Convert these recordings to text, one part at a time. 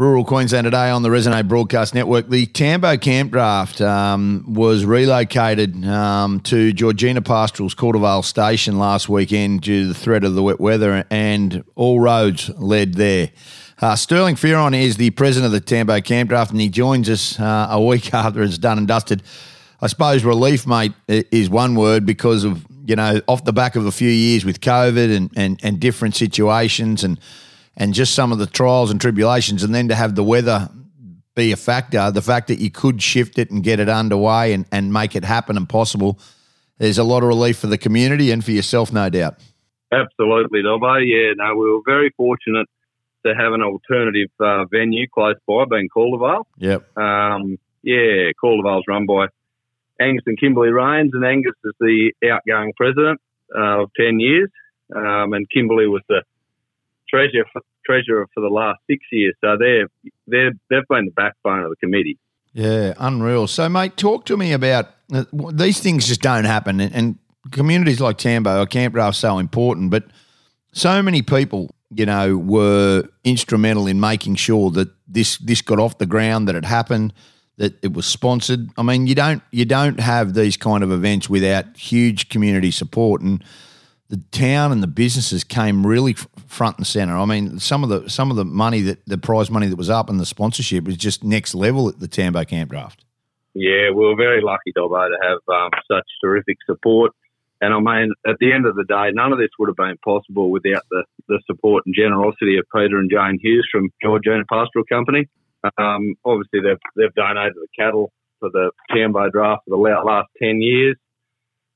Rural Queensland today on the Resonate Broadcast Network. The Tambo Camp Draft was relocated to Georgina Pastoral's Cordevale Station last weekend due to the threat of the wet weather, and all roads led there. Stirling Fearon is the president of the Tambo Camp Draft, and he joins us a week after it's done and dusted. I suppose relief, mate, is one word because of, you know, off the back of a few years with COVID and different situations and just some of the trials and tribulations, and then to have the weather be a factor, the fact that you could shift it and get it underway and make it happen and possible, there's a lot of relief for the community and for yourself, no doubt. Absolutely, Dobbo. Yeah, no, we were very fortunate to have an alternative venue close by, being Caldervale. Yep. Yeah, Caldervale's run by Angus and Kimberley Rains, and Angus is the outgoing president of 10 years, and Kimberley was the treasurer for the last 6 years, so they've been the backbone of the committee. Yeah, unreal. So, mate, talk to me about these things just don't happen, and communities like Tambo, Camp Draft, so important. But so many people, you know, were instrumental in making sure that this got off the ground, that it happened, that it was sponsored. I mean, you don't have these kind of events without huge community support, and the town and the businesses came really front and centre. I mean, some of the money, that the prize money that was up and the sponsorship was just next level at the Tambo Camp Draft. Yeah, we were very lucky, Dobbo, to have such terrific support. And I mean, at the end of the day, none of this would have been possible without the support and generosity of Peter and Jane Hughes from George and Pastoral Company. Obviously, they've donated the cattle for the Tambo Draft for the last 10 years.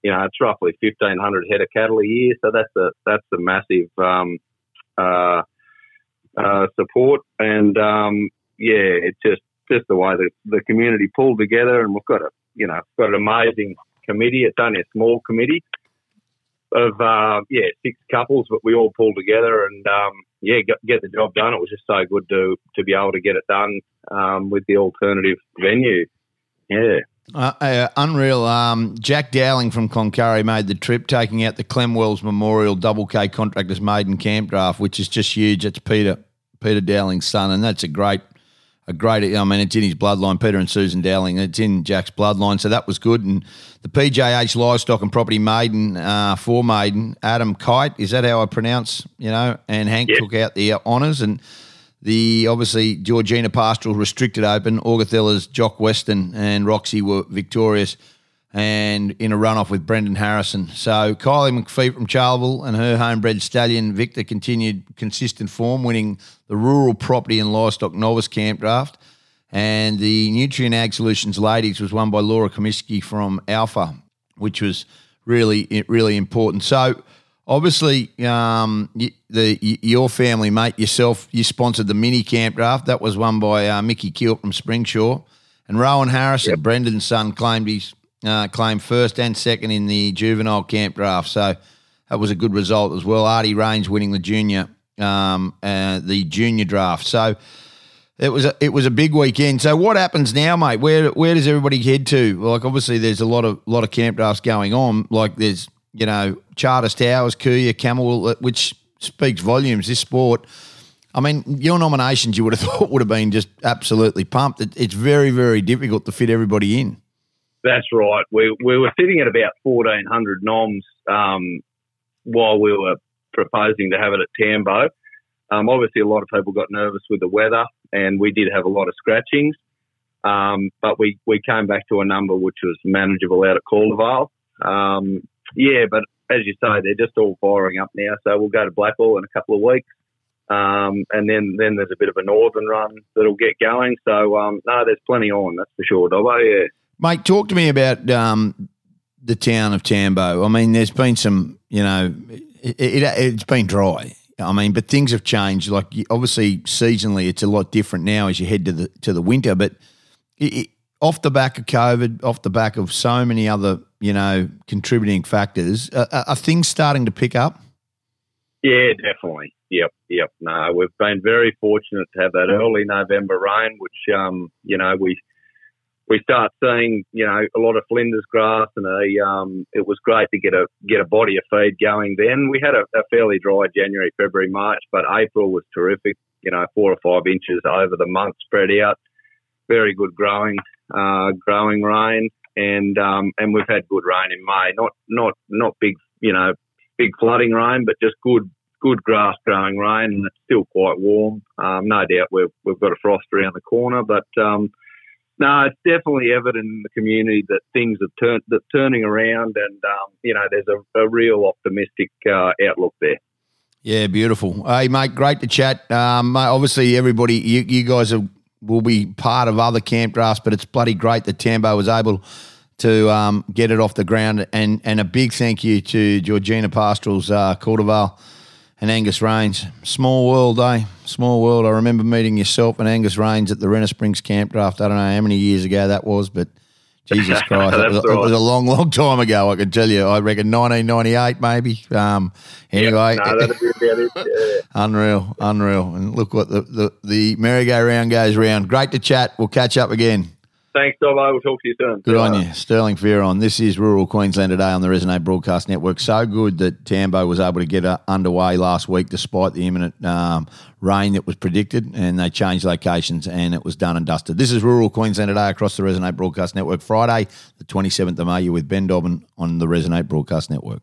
You know, it's roughly 1,500 head of cattle a year, so that's a massive support. And yeah, it's just the way that the community pulled together, and we've got an amazing committee. It's only a small committee of 6 couples, but we all pulled together and get the job done. It was just so good to be able to get it done with the alternative venue. Yeah. Unreal. Jack Dowling from Concurry made the trip, taking out the Clemwell's Memorial Double K Contractors Maiden Camp Draft, which is just huge. It's Peter Dowling's son, and that's a great. I mean, it's in his bloodline. Peter and Susan Dowling. It's in Jack's bloodline, so that was good. And the PJH Livestock and Property Maiden for Maiden, Adam Kite. Is that how I pronounce? You know, and Hank took out the honours and. The, obviously, Georgina Pastoral Restricted Open, Augathella's Jock Weston and Roxy were victorious and in a runoff with Brendan Harrison. So Kylie McPhee from Charleville and her homebred stallion Victor continued consistent form, winning the Rural Property and Livestock Novice Camp Draft. And the Nutrient Ag Solutions Ladies was won by Laura Comiskey from Alpha, which was really, really important. So obviously, your family, mate, yourself, you sponsored the mini camp draft. That was won by Mickey Kilt from Springshaw, and Rowan Harris, Brendan's son, claimed his claimed first and second in the juvenile camp draft. So that was a good result as well. Artie Rains winning the junior draft. So it was a big weekend. So what happens now, mate? Where does everybody head to? Like, obviously, there's a lot of camp drafts going on. Like, there's, you know, Charters Towers, Cooyah, Camel, which speaks volumes, this sport. I mean, your nominations you would have thought would have been just absolutely pumped. It's very, very difficult to fit everybody in. That's right. We were sitting at about 1,400 noms while we were proposing to have it at Tambo. Obviously, a lot of people got nervous with the weather, and we did have a lot of scratchings. But we came back to a number which was manageable out at Caldervale. Yeah, but as you say, they're just all firing up now. So we'll go to Blackpool in a couple of weeks. And then there's a bit of a northern run that'll get going. So, no, there's plenty on, that's for sure, Dobbo, yeah. Mate, talk to me about the town of Tambo. I mean, there's been some, you know, it's been dry. I mean, but things have changed. Like, obviously, seasonally, it's a lot different now as you head to the winter. But off the back of COVID, off the back of so many other, you know, contributing factors, are things starting to pick up? Yeah, definitely. Yep. No, we've been very fortunate to have that early November rain, which, you know, we start seeing, you know, a lot of Flinders grass, and it was great to get a body of feed going then. We had a fairly dry January, February, March, but April was terrific. you know, 4 or 5 inches over the month spread out. Very good growing rain, and we've had good rain in May. Not big, you know, big flooding rain, but just good grass growing rain, and it's still quite warm. No doubt we've got a frost around the corner, but no, it's definitely evident in the community that things are turning around, and you know, there's a real optimistic outlook there. Yeah, beautiful. Hey, mate, great to chat. Mate, obviously, everybody, you guys will be part of other camp drafts, but it's bloody great that Tambo was able to get it off the ground. And a big thank you to Georgina Pastoral's, Cordevale and Angus Rains. Small world, eh? Small world. I remember meeting yourself and Angus Rains at the Renner Springs camp draft. I don't know how many years ago that was, but Jesus Christ, it was a long, long time ago, I can tell you. I reckon 1998 maybe. Anyway. Yep, no, that'd be about it. Yeah. Unreal. And look what the merry-go-round goes round. Great to chat. We'll catch up again. Thanks, Dobbo. We'll talk to you soon. Good on you. Stirling Fearon. This is Rural Queensland Today on the Resonate Broadcast Network. So good that Tambo was able to get underway last week despite the imminent rain that was predicted, and they changed locations and it was done and dusted. This is Rural Queensland Today across the Resonate Broadcast Network, Friday the 27th of May. You're with Ben Dobbin on the Resonate Broadcast Network.